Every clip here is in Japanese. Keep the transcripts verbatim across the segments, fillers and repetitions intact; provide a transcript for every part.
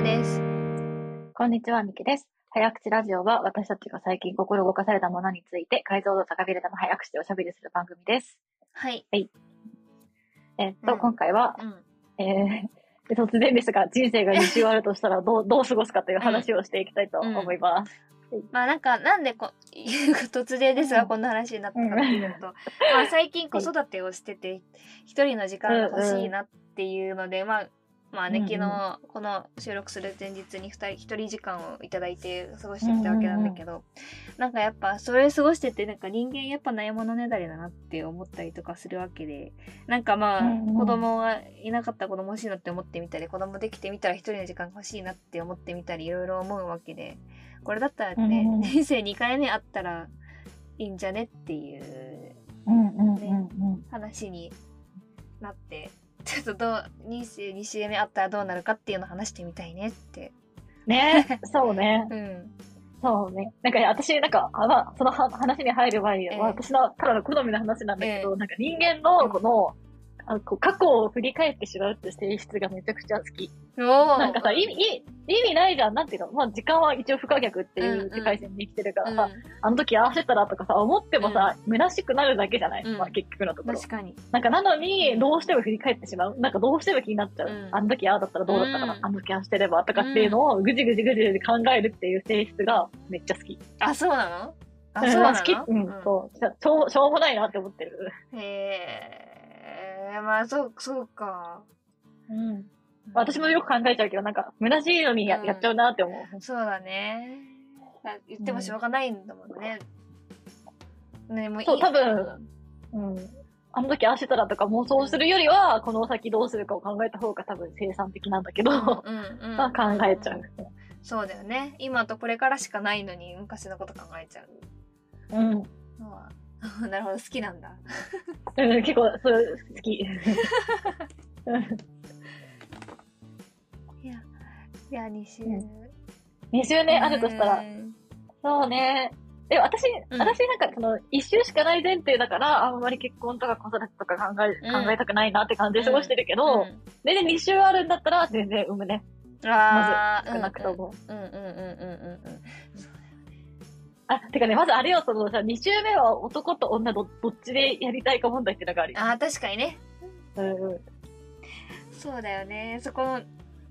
子です。こんにちは、みきです。早口ラジオは私たちが最近心動かされたものについて解像度高めるため早口でおしゃべりする番組です。はい。はい。えっと、うん、今回は、うん、えー、突然ですが、人生がに週あるとしたらどう、どう過ごすかという話をしていきたいと思います。うんうんまあなんかなんでこ突然ですがこんな話になったかというと、まあ最近子育てをしてて一人の時間が欲しいなっていうので、まあまあね、昨日この収録する前日に二人一人時間をいただいて過ごしてきたわけなんだけど、なんかやっぱそれ過ごしててなんか人間やっぱないものねだりだなって思ったりとかするわけで、なんかまあ子供がいなかったら子供欲しいなって思ってみたり、子供できてみたら一人の時間が欲しいなって思ってみたり、いろいろ思うわけで、これだったらね、うんうん、人生にかいめあったらいいんじゃねっていう、ね、うんうんうんうん、話になって、ちょっとどう人生に週目あったらどうなるかっていうのを話してみたいねってね。そうね、うん、そうね。なんか、ね、私なんかあその話に入る前に、えー、私のただの好みの話なんだけど、えー、なんか人間のこの、うんあのこう過去を振り返ってしまうって性質がめちゃくちゃ好き。なんかさ、意味、意味ないじゃん。なんていうの、まあ時間は一応不可逆っていう世界線に生きてるからさ、うんうん、あの時合わせたらとかさ、思ってもさ、うん、虚しくなるだけじゃない、うん、まあ結局のところ。確かに。なんかなのに、どうしても振り返ってしまう。なんかどうしても気になっちゃう。うん、あの時ああだったらどうだったかな、うん、あの時ああしてればとかっていうのをぐじぐじぐじぐじ考えるっていう性質がめっちゃ好き。あ、そうなの？あ、そうなの？好き。うん、うん、そう。しょ、しょうもないなって思ってる。へー。まあ、そう、そうか。うん。私もよく考えちゃうけど、なんか、虚しいのに や,、うん、やっちゃうなって思う。そうだね。言ってもしょうがないんだもんね。うん、ね、もういい。そう、多分、うん。あの時ああしてたらとか妄想するよりは、うん、この先どうするかを考えた方が多分生産的なんだけど、まあ考えちゃう、うん。そうだよね。今とこれからしかないのに、昔のこと考えちゃう。うん。うんなるほど、好きなんだ。うん、結構、そう、好き。いや、いや、に週。に週ね、あるとしたら。そうね。で、私、うん、私なんか、その、いっ週しかない前提だから、あんまり結婚とか子育てとか考え、うん、考えたくないなって感じで過ごしてるけど、全然、うんうん、に週あるんだったら、全然産むね。あまず、少なくとも。うんうんうんうんうんうん。あ、てかね、まずあれよ、そのさ、に週目は男と女 ど, どっちでやりたいか問題ってのがあるよ。ああ、確かにね。うんうん。そうだよね、そこの、う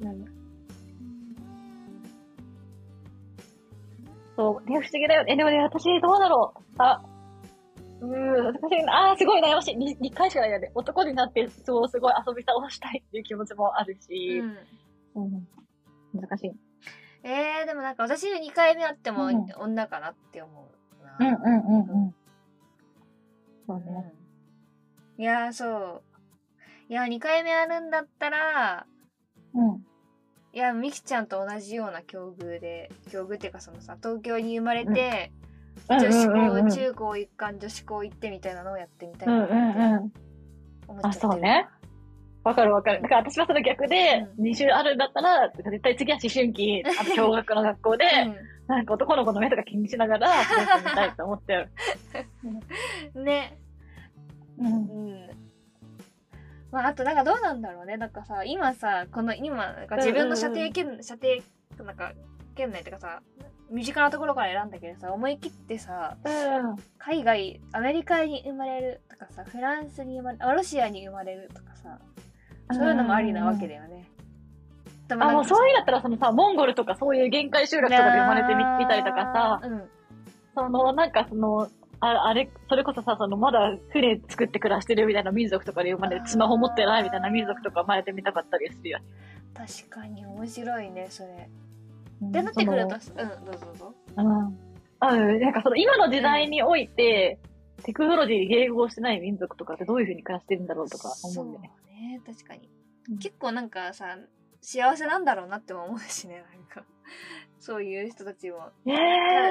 ん。そう、ね、不思議だよね。でもね、私どうだろう。あ、うーん、難しいな。あー、すごい悩ましい。にかいしかないよね。男になって、そう、すごい遊び倒したいっていう気持ちもあるし、うん。うん、難しい。えー、でもなんか私にかいめあっても女かなって思うな。うんうんうんうん。そうね。いやーそう。いやにかいめあるんだったら、うん。いやみきちゃんと同じような境遇で、境遇っていうかそのさ、東京に生まれて、うん、女子校、うんうんうん、中高一貫女子校行ってみたいなのをやってみたいなって思っちゃってる。あ、そうね。わかるわかる。だから私はその逆で、に週あるんだったら、絶対次は思春期、あと共学の学校で、うん、なんか男の子の目とか気にしながら、やってみたいと思ってる。ね。うん。うん、まあ、あとなんかどうなんだろうね。なんかさ、今さ、この、今、自分の射程圏、うんうん、射程、なんか、圏内とかさ、身近なところから選んだけどさ、思い切ってさ、うん、海外、アメリカに生まれるとかさ、フランスに生まれる、ロシアに生まれるとかさ、そういうのもありなわけだよね。でもあ、もうそういうだったらそのさ、モンゴルとかそういう限界集落とかで生まれてみたりとかさ、うん、そのなんかその、あれ、それこそさ、そのまだ船作って暮らしてるみたいな民族とかで生まれて、スマホ持ってないみたいな民族とか生まれてみたかったりするよね。確かに面白いね、それ。うん、で、なってくると、うん、どうぞどうぞ。うん。あ、なんかその今の時代において、うん、テクノロジーに迎合してない民族とかってどういう風に暮らしてるんだろうとか思うんだよね。ね、確かに、うん、結構なんかさ幸せなんだろうなっても思うしね、なんかそういう人たちも、え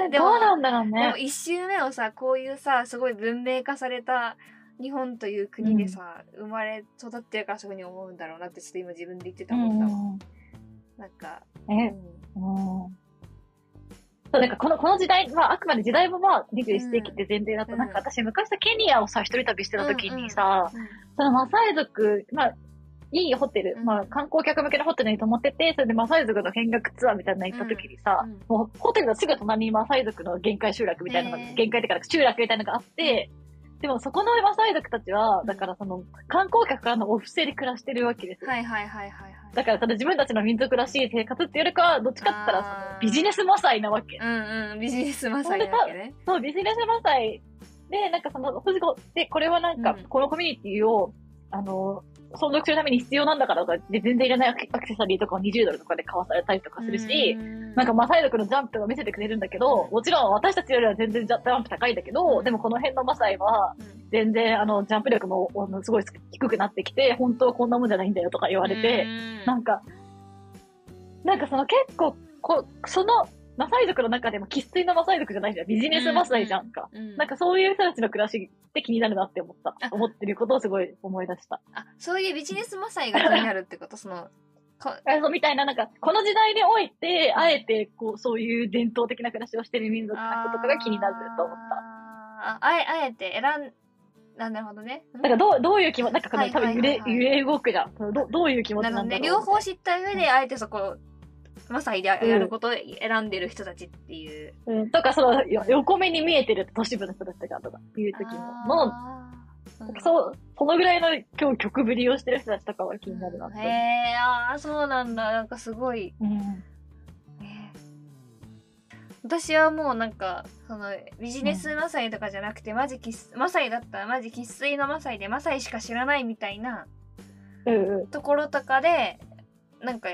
ー、でもどうなんだろうね。でも一周目をさ、こういうさすごい文明化された日本という国でさ、うん、生まれ育ってるからそういうふうに思うんだろうなってちょっと今自分で言ってたもんだわ、うん、なんかえ、うんうんそう、なんかこの、この時代、まあ、あくまで時代もまあ、にじゅういっ世紀って前提だと、うん、なんか私、昔さ、ケニアをさ、一人旅してた時にさ、うんうん、そのマサイ族、まあ、いいホテル、うん、まあ観光客向けのホテルに泊まってて、それでマサイ族の見学ツアーみたいなの行った時にさ、うん、もうホテルのすぐ隣にマサイ族の限界集落みたいなのが、えー、限界ってから集落みたいなのがあって、うん、でもそこのマサイ族たちは、だからその観光客からのお布施で暮らしてるわけですよ。はいはいはいはい、はい。だからただ自分たちの民族らしい生活っていうよりかは、どっちかって言ったらそのビジネスマサイなわけ。うんうん、ビジネスマサイなわけね。そう、ビジネスマサイ。で、なんかその、で、これはなんか、このコミュニティを、うん、あの、存続するために必要なんだからとか、で、全然いらないアクセサリーとかをにじゅうドルとかで買わされたりとかするし、なんかマサイ族のジャンプを見せてくれるんだけど、もちろん私たちよりは全然ジャンプ高いんだけど、でもこの辺のマサイは、全然あの、ジャンプ力もあのすごい低くなってきて、本当はこんなもんじゃないんだよとか言われて、なんか、なんかその結構、こその、マサイ族の中でも生粋のマサイ族じゃないじゃん。ビジネスマサイじゃんか。うんうん、なんかそういう人たちの暮らしって気になるなって思った。思ってることをすごい思い出した。あ、そういうビジネスマサイが気になるってことそのかそうみたいな、なんか、この時代において、あえて、こう、そういう伝統的な暮らしをしてる民族の人とかが気になると思った。あ、あえ、あえて選ん、なるほどね。なんかどう、どういう気持ち、なんかこの、はいはいはいはい、多分揺れ、揺れ動くじゃん。ど、どういう気持ちなんだろう。なるほどね。両方知った上で、あえてそこ、マサイでやることを選んでる人たちっていう。うん、とか、その、横目に見えてる都市部の人たちがとか、いう時も、うん、そう、このぐらいの今日曲ぶりをしてる人たちとかは気になるなって。へぇ、ああ、そうなんだ。なんかすごい。うん、私はもうなんか、その、ビジネスマサイとかじゃなくて、うん、マジ、マサイだったらマジ生粋のマサイで、マサイしか知らないみたいな、ところとかで、うん、なんか、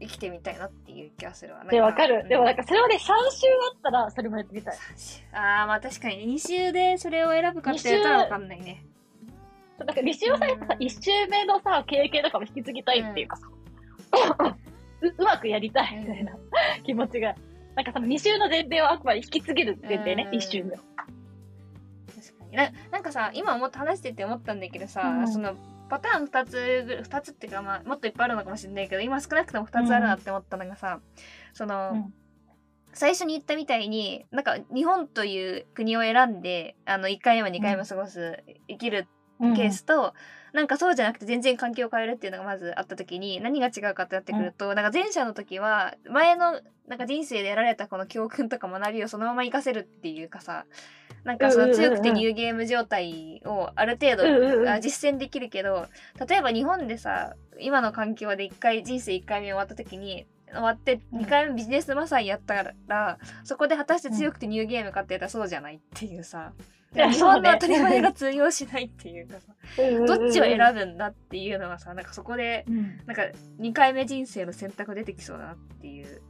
生きてみたいなっていう気がするわ。で、わかる。うん、でもなんかそれまでさん週あったらそれもやってみたい。ああ、まあ確かにに週でそれを選ぶかって言ったらわかんないね。なんかに週はさ、やっぱさ、いち週目のさ、経験とかも引き継ぎたいっていうかさ、うん、う, うまくやりたいみたいな、うん、気持ちが。なんかそのに週の前提はあくまで引き継げる前提ね、うん、いち週目を。確かにな。なんかさ、今もっと話してて思ったんだけどさ、うん、その、パターンふたつぐらい、ふたつっていうか、まあ、もっといっぱいあるのかもしれないけど、今少なくともふたつあるなって思ったのがさ、うん、その、うん、最初に言ったみたいに、なんか日本という国を選んで、あの、いっかいめもにかいめ過ごす、うん、生きるケースと、うん、なんかそうじゃなくて全然環境を変えるっていうのがまずあった時に、何が違うかってなってくると、うん、なんか前者の時は、前の、なんか人生で得られたこの教訓とか学びをそのまま活かせるっていうかさ、なんかその強くてニューゲーム状態をある程度実践できるけど、例えば日本でさ、今の環境で一回人生いっかいめ終わった時に終わってにかいめビジネスマサイやったら、そこで果たして強くてニューゲームかって言ったらそうじゃないっていうさ、日本の当たり前が通用しないっていうかさ、どっちを選ぶんだっていうのがさ、なんかそこでなんかにかいめ人生の選択出てきそうだなっていう。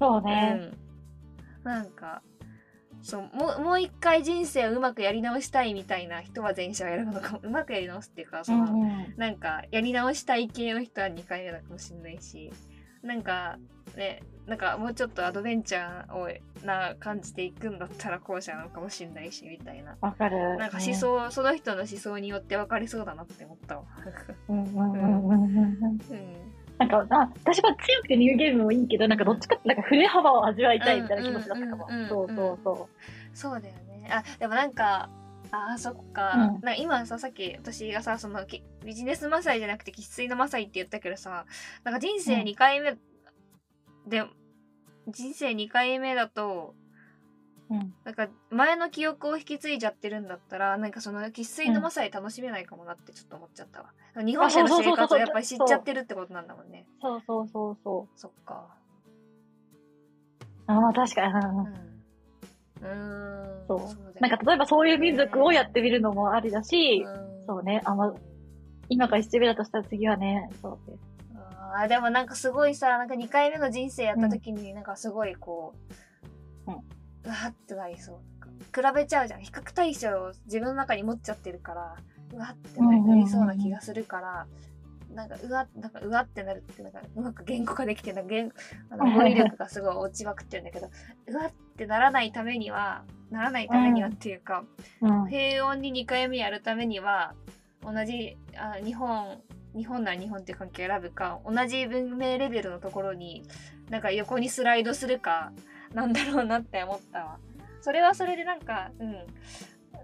そうね、うん、なんかそうもうもう一回人生をうまくやり直したいみたいな人は前者を選ぶのかも。うまくやり直すっていうかその、うんうん、なんかやり直したい系の人はにかいめだかもしれないし、なんかね、なんかもうちょっとアドベンチャーをな感じていくんだったら後者なのかもしれないしみたいな。わかる。なんか思想、うん、その人の思想によって分かりそうだなって思ったわ。うんうんうんうんうん。なんかあ私は強くてニューゲームもいいけど、なんかどっちかってなんか振れ幅を味わいたいみたいな気持ちだったかも。そうそうそう。そうだよね。あでもなんかあそっか。うん、なんか今ささっき私がさそのビジネスマサイじゃなくて生粋のマサイって言ったけどさ、なんか人生にかいめで、うん、人生にかいめだと、うん、なんか前の記憶を引き継いじゃってるんだったら、なんかその生粋のマサイ楽しめないかもなってちょっと思っちゃったわ、うん、日本社の生活をやっぱり知っちゃってるってことなんだもんね。そうそうそうそう。そっか。ああ確かに。うん、うん、そう、そうだよね。なんか例えばそういう民族をやってみるのもありだし、うん、そうね。あ、ま、今がいちめだとしたら次はね。そうです。あでもなんかすごいさ、なんかにかいめの人生やった時になんかすごいこう、うんうん、うわーってなりそう。比べちゃうじゃん。比較対象を自分の中に持っちゃってるから、うわーってなりそうな気がするから、うんうんうん、なんかうわなんかうわってなるってなんかうまく言語化できてなんか言あの語彙力がすごい落ちまくってるんだけど、うわってならないためにはならないためにはっていうか、うんうん、平穏ににかいめやるためには同じあ日本日本なら日本っていう環境を選ぶか、同じ文明レベルのところになんか横にスライドするか。なんだろうなって思ったわ。それはそれでなんか、うん、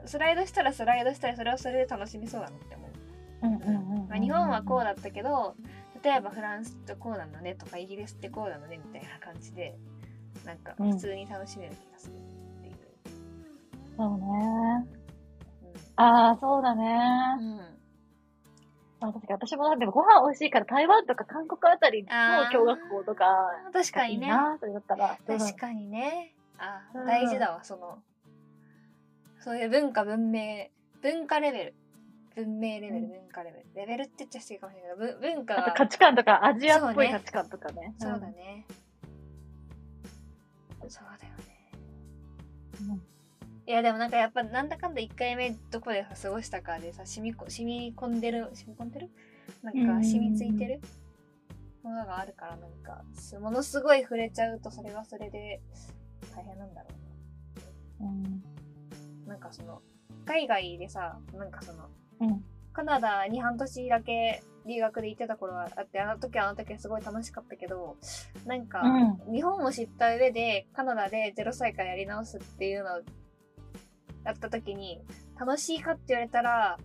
スライドしたらスライドしたらそれはそれで楽しみそうだなって思う。うんうんうんうん、まあ、日本はこうだったけど例えばフランスってこうなのねとかイギリスってこうなのねみたいな感じでなんか普通に楽しめる気がするっていう、うん、そうね、うん、ああそうだね、うんあ確か私もでもご飯美味しいから台湾とか韓国あたりの共学校とか確かにねいいなそれだったら確かにねあ、うん、大事だわそのそういう文化文明文化レベル文明レベル、うん、文化レベルレベルって言っちゃ失礼かもしれないけど文化あと価値観とかアジアっぽい価値観とかねそうだね、うん、そうだよね、うんいやでもなんかやっぱなんだかんだいっかいめどこでさ過ごしたかでさ染みこ染み込んでる染み込んでるなんか染みついてるものがあるからなんかものすごい触れちゃうとそれはそれで大変なんだろうな、うん、なんかその海外でさなんかその、うん、カナダに半年だけ留学で行ってた頃はあってあの時はあの時はすごい楽しかったけどなんか日本を知った上でカナダでゼロさいからやり直すっていうのをやった時に楽しいかって言われたら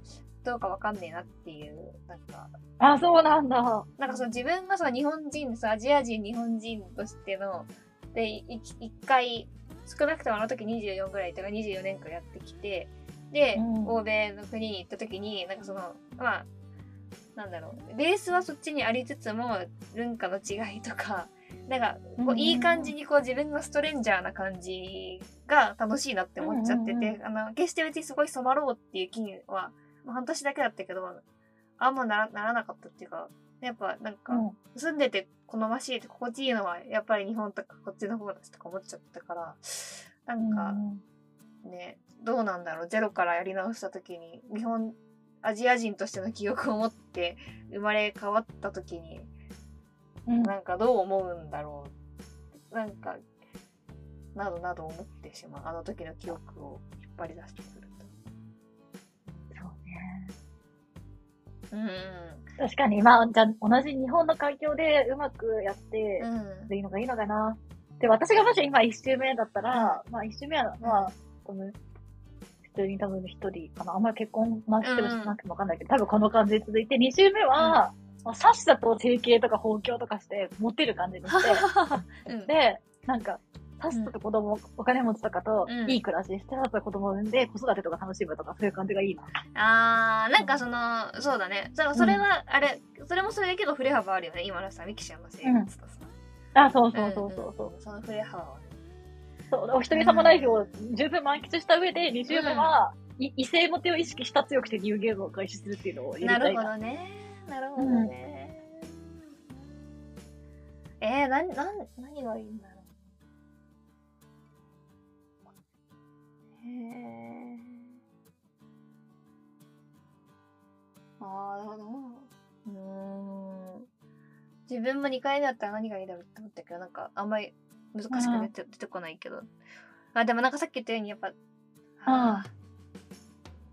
どうかわかんねえなっていうなんかあそうなんだなんかその自分がさ日本人さアジア人日本人としてので一回少なくともあの時にじゅうよんぐらいとかにじゅうよねんかんやってきてで、うん、欧米の国に行った時になんかそのまあなんだろうベースはそっちにありつつも文化の違いとかなんかこういい感じにこう自分のストレンジャーな感じが楽しいなって思っちゃってて、うんうんうん、あの決して別にすごい染まろうっていう気には、まあ、半年だけだったけどあんまなら、ならなかったっていうかやっぱなんか住んでて好ましいって心地いいのはやっぱり日本とかこっちの方だしとか思っちゃったからなんかねどうなんだろうゼロからやり直した時に日本アジア人としての記憶を持って生まれ変わった時になんかどう思うんだろうなんかなどなど思ってしまうあの時の記憶を引っ張り出してくるとそうねうん、うん、確かにまあじゃ同じ日本の環境でうまくやって、うん、いいのがいいのかなで私がもし今一周目だったら、うん、まあ一周目はまあこの普通に多分一人かなあんまり結婚ましてもしなくてもわかんないけど、うん、多分この感じで続いて二周目は、うんまあ、さっさと整形とか包茎とかしてモテる感じにしてうん、でなんかさっさと子供、うん、お金持ちとかといい暮らししてさっさと子供を産んで子育てとか楽しむとかそういう感じがいいなあーなんかその、うん、そうだね そ, それは、うん、あれそれもそれだけど振れ幅あるよね今のさミキシャの生活とさ、うん、あそうそうそうそうそう、うんうん、その振れ幅はそうお一人様ライフを十分満喫した上でに周目は、うん、異性モテを意識した強くてニューゲームを開始するっていうのを入れたいななるほどねなるほどね。うん、えー、な、な、何がいいんだろう。へー。あー、なるほど。うん。自分もにかいめだったら何がいいだろうって思ったけど、なんかあんまり難しく出て、出てこないけど。あ、でもなんかさっき言ったようにやっぱ、あ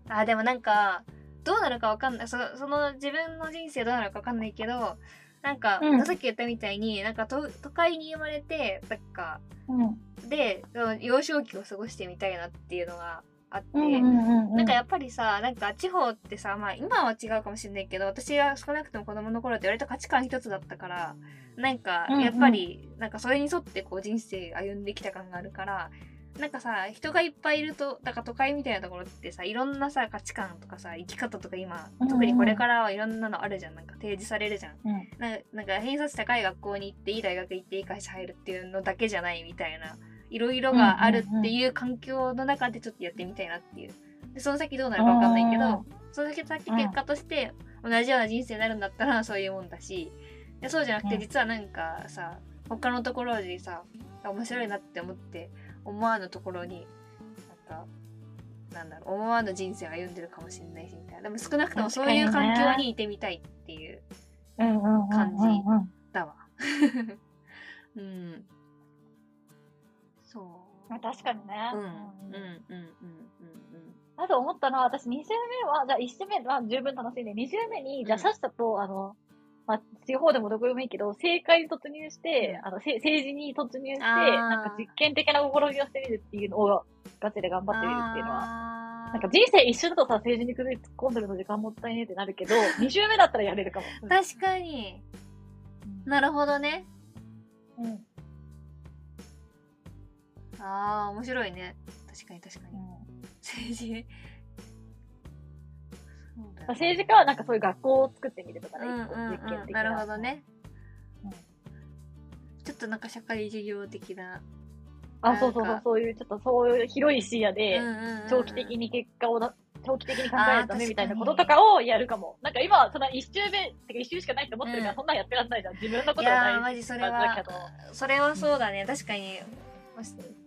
ー。あー、でもなんか、どうなるかわかんない そ, その自分の人生どうなるかわかんないけどなんか、うん、さっき言ったみたいになんか 都, 都会に生まれてなんか、うん、で幼少期を過ごしてみたいなっていうのがあって、うんうんうんうん、なんかやっぱりさなんか地方ってさ、まあ、今は違うかもしれないけど私が少なくとも子供の頃って割と価値観一つだったからなんかやっぱり、うんうん、なんかそれに沿ってこう人生歩んできた感があるからなんかさ人がいっぱいいるとだから都会みたいなところってさいろんなさ価値観とかさ生き方とか今特にこれからはいろんなのあるじゃんなんか提示されるじゃん、うん、な, なんか偏差値高い学校に行っていい大学行っていい会社入るっていうのだけじゃないみたいないろいろがあるっていう環境の中でちょっとやってみたいなっていうでその先どうなるか分かんないけどその先結果として同じような人生になるんだったらそういうもんだしでそうじゃなくて実はなんかさ他のところでさ面白いなって思って思わぬところになんかなんだろう思わぬ人生を歩んでるかもしれないしみたいなでも少なくともそういう環境にいてみたいっていう感じだわうんそう確かにねうんうんうんうんうんうんあと思ったのは私に周目はじゃあいち周目は十分楽しんでに周目にじゃあさっさと、うん、あのまあ、地方でもどこでもいいけど、政界に突入して、あの、政治に突入して、なんか実験的な試みをしてみるっていうのをガチで頑張ってみるっていうのは、なんか人生一周だとさ、政治に首突っ込んでるの時間もったいねってなるけど、に周目だったらやれるかも。確かに。なるほどね。うん。ああ、面白いね。確かに確かに。うん、政治そうだね。政治家はなんかそういう学校を作ってみるとかね、うんうんうん、実験的な。なるほどね。うん、ちょっとなんか社会事業的な。あ、そうそうそう、そういう、ちょっとそういう広い視野で、長期的に結果をだ、長期的に考えるためみたいなこととかをやるかも。なんか今はそんな一周目、ってか一周しかないと思ってるから、うん、そんなんやってらんないじゃん。自分のことはない。いやー、マジそれは、それはそうだね。確かに、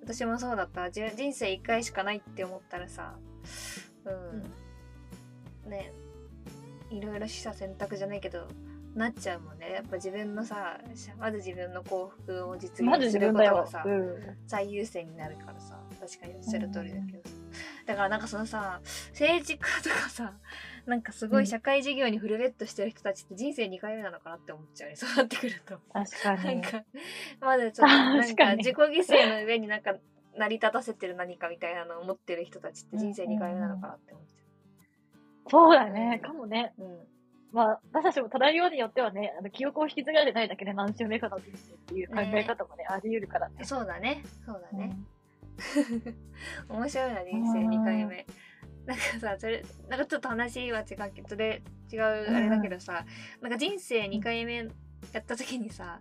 私もそうだった。人生一回しかないって思ったらさ、うん。ね、いろいろ取捨選択じゃないけど、なっちゃうもんね。やっぱ自分のさ、まず自分の幸福を実現することがさ、まうん、最優先になるからさ、確かにおっしゃる通りだけどさ、うん、だからなんかそのさ、政治家とかさ、なんかすごい社会事業にフルベットしてる人たちって人生にかいめなのかなって思っちゃうね。そうなってくると。確かに。なんかまだちょっとなんか自己犠牲の上になんか成り立たせてる何かみたいなのを持ってる人たちって人生にかいめなのかなって思っちゃう。うん、そうだね、かもね。うん。まあ、私たちもただようによってはね、あの記憶を引き継がれてないだけで何周目かの人生っていう考え方もね、えー、あり得るからね。そうだね、そうだね。うん、面白いな、人生にかいめ。なんかさ、それ、なんかちょっと話は違うけど、で、違うあれだけどさ、うん、なんか人生にかいめやった時にさ、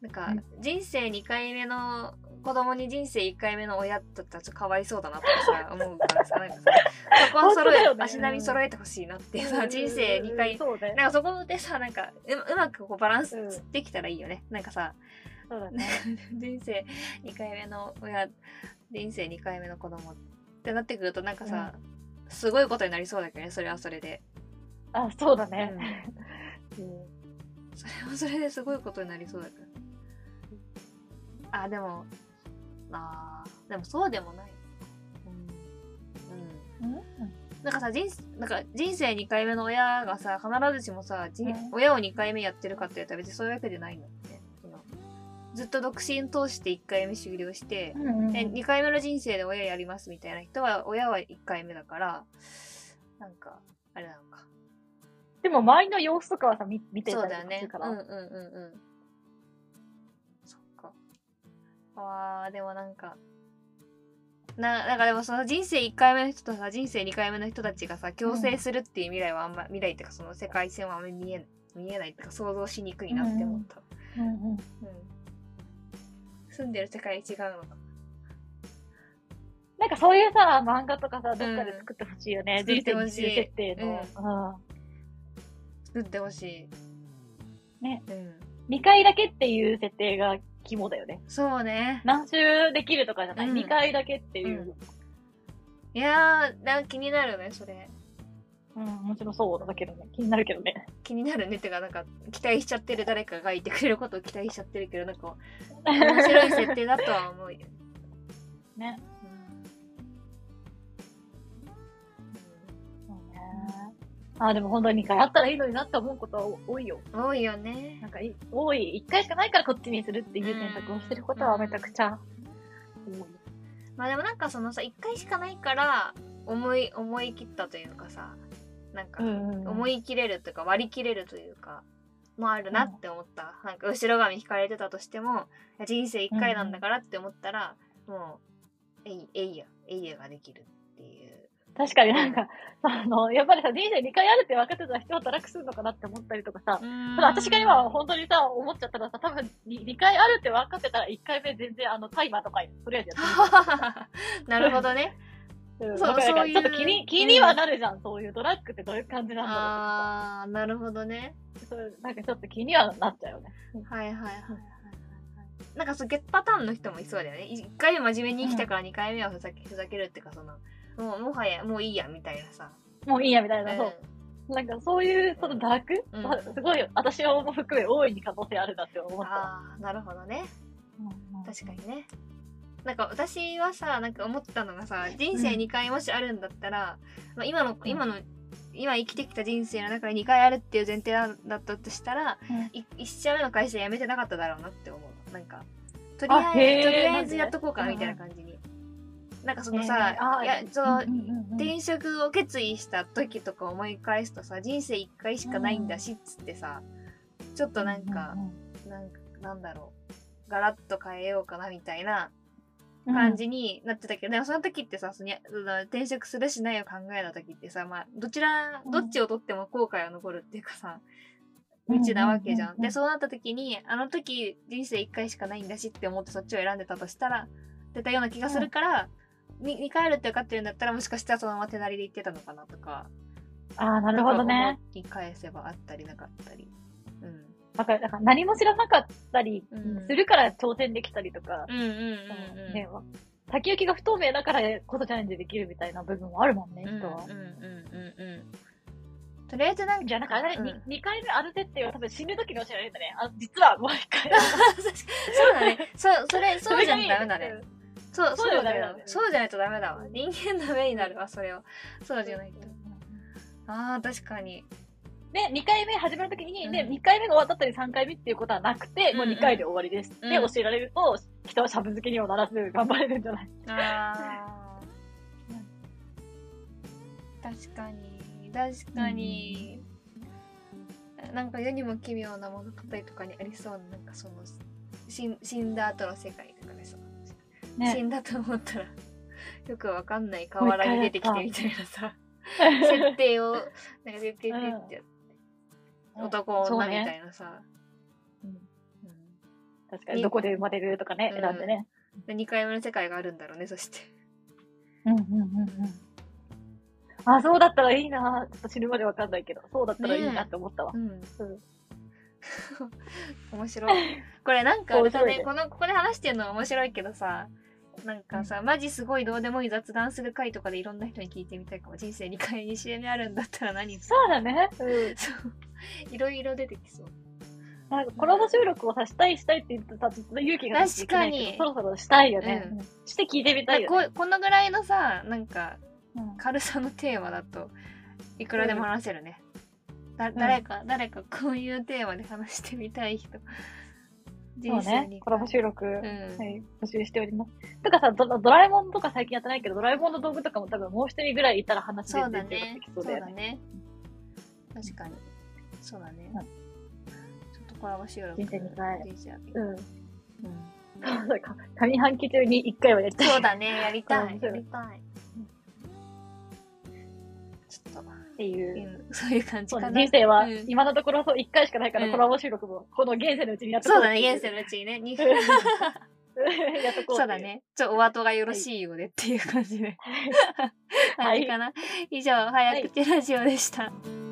なんか人生にかいめの子供に人生いっかいめの親だったらちょっとかわいそうだなってさ、思うからさ、なんかさ、そこは揃え、ね、足並み揃えてほしいなってさ、人生にかい、うんうんね、なんかそこでさ、なんか う, うまくこうバランスできたらいいよね。うん、なんかさ、そうだね、人生にかいめの親、人生にかいめの子供ってなってくるとなんかさ、うん、すごいことになりそうだけどね、それはそれで。あ、そうだね。うんうん、それはそれですごいことになりそうだけど。あ、でも、あー、でもそうでもない。うん。うん。なんかさ、人、なんか人生にかいめの親がさ、必ずしもさ、親をにかいめやってるかって言ったら別にそういうわけじゃないんだって。ずっと独身通していっかいめ終了して、うんうんうん、でにかいめの人生で親やりますみたいな人は、親はいっかいめだから、なんか、あれなのか。でも周りの様子とかはさ、見てたりとかするから。そうだよね。うんうんうんうん。あー、でもなんか、な、なんかでもその人生いっかいめの人とさ、人生にかいめの人たちがさ、共生するっていう未来はあんま、未来っていうかその世界線はあんまり見え、見えないっていうか想像しにくいなって思った。うんうん。うん、住んでる世界違うのか。なんかそういうさ、漫画とかさ、どっかで作ってほしいよね。人生についての。作ってほしい。ね。うん。にかいだけっていう設定が、肝だよね。そうね。何周できるとかじゃない、うん、にかいだけっていう。うん、いやー、なんか気になるね、それ。うん、もちろんそうだけどね。気になるけどね。気になるねってか、なんか、期待しちゃってる誰かがいてくれることを期待しちゃってるけど、なんか、面白い設定だとは思うよね。ね。うん。そうね。あー、でも本当ににかいあったらいいのになって思うことは多いよ。多いよね。なんかい、多い。いっかいしかないからこっちにするっていう選択をしてることはめちゃくちゃ多い。まあでもなんかそのさ、いっかいしかないから思い、思い切ったというかさ、なんか思い切れるというか割り切れるというか、もあるなって思った。うん、なんか後ろ髪引かれてたとしても、人生いっかいなんだからって思ったら、うん、もう、えい、えいや、えいやができるっていう。確かになんか、あの、やっぱりさ、人生にかいあるって分かってた人は堕落するのかなって思ったりとかさ、ただ私が今本当にさ、思っちゃったらさ、多分にかいあるって分かってたらいっかいめ全然あの、タイマーとかとりあえずやってる。なるほどね。うん、そう、そういう。ちょっと気に、気にはなるじゃん、うん、そういうドラッグってどういう感じなんだろう。ああ、なるほどね。そう、なんかちょっと気にはなっちゃうよね。はいはいはい。なんかそう、ゲッパターンの人もいそうだよね。いっかいめ真面目に生きたからにかいめはふざけ、ふざけるっていうか、その、もうもはやもういいやみたいなさ、もういいやみたいな、うん、そうなんかそういうその堕落、うんまあ、すごい私を含め大いに可能性あるなって思った。ああ、なるほどね、うんうん、確かにね。なんか私はさ、なんか思ったのがさ、人生にかいもしあるんだったら、うんまあ、今の今の今生きてきた人生の中でにかいあるっていう前提だったとしたら、うん、いち社目の会社辞めてなかっただろうなって思う。なんかとりあえずとりあえずやっとこうかみたいな感じに。なんかそのさ、転職を決意した時とか思い返すとさ、人生一回しかないんだしっつってさ、ちょっとなんか、うんうん、なんかなんだろう、ガラッと変えようかなみたいな感じになってたけど、うん、でもその時ってさ、その転職するしないを考えた時ってさ、まあ、どちらどっちを取っても後悔は残るっていうかさ、未知なわけじゃん、うんうんうんうん、でそうなった時に、あの時人生いっかいしかないんだしって思ってそっちを選んでたとしたら出たような気がするから、うん、ににかいあるって分かってるんだったら、もしかしたらそのまま手なりで言ってたのかなとか。ああ、なるほどね。言い返せばあったりなかったり、うん、だから、だから何も知らなかったりするから挑戦できたりとか、先行きが不透明だからこそチャレンジできるみたいな部分もあるもんね、人は。うんうんうんうんうん。とりあえずなんか、じゃあなんかあれ、うん、にかいめある手っていうのは多分死ぬ時に教えられたね。あ、実はもういっかい。そうだね。そ、それ、そうじゃダメだね。そう、そうじゃダメだ。そうじゃないとダメだわ。人間の目になるわ、それを。そうじゃないと。ああ、確かに。で、にかいめ始める時に、うん、で、にかいめが終わった後にさんかいめっていうことはなくて、うんうん、もうにかいで終わりですって、うん、教えられると、人はシャブ漬けにもならず頑張れるんじゃない？ああ。確かに。確かに、うん、なんか世にも奇妙な物語とかにありそうな、なんかその死んだ後の世界とかでさ、ね、死んだと思ったらよくわかんない河原に出てきてみたいなさ設定をなんか設定って、うん、男女みたいなさ、う、ね、うんうん、確かにどこで生まれるとかね、うん、選んでね、でにかいめの世界があるんだろうね、そしてうんうんうんうん、あ、そうだったらいいな。ちょっと死ぬまでわかんないけど、そうだったらいいなって思ったわ。ね、うんうん、面白い。これなんかあれだね、このここで話してるのは面白いけどさ、なんかさ、マジすごいどうでもいい雑談する回とかでいろんな人に聞いてみたいかも。人生にかいに試練あるんだったら何？そうだね。うん、そういろいろ出てきそう。なんかコラボ収録をさ、したいしたいって言ってた、ちょっと勇気が出てきないけど、確かにそろそろしたいよね。うん、して聞いてみたいよね。ここのぐらいのさ、なんか。うん、軽さのテーマだといくらでも話せるね。うん、だ誰か、うん、誰かこういうテーマで話してみたい人。そうね。コラボ収録、うん、はい、募集しております。とかさ、ド、ドラえもんとか最近やってないけど、ドラえもんの道具とかも多分もう一人ぐらいいたら話してみていそうだね。確かに。そうだね。うん、ちょっとコラボ収録。人生にかい。うん。うん。そうか。上半期中にいっかいはやりたい。そうだね。やりたい。やりたい。っていう、うん、そういう感じかな。人生は、うん、今のところそういっかいしかないから、うん、コラボ収録もこの現世のうちにやっとこう。そうだね、現世のうちにね、にかいやっとこう。そうだね、ちょっとお後がよろしいよねっていう感じで、はい、はい、あれかな、はい、以上、早口ラジオでした。はい。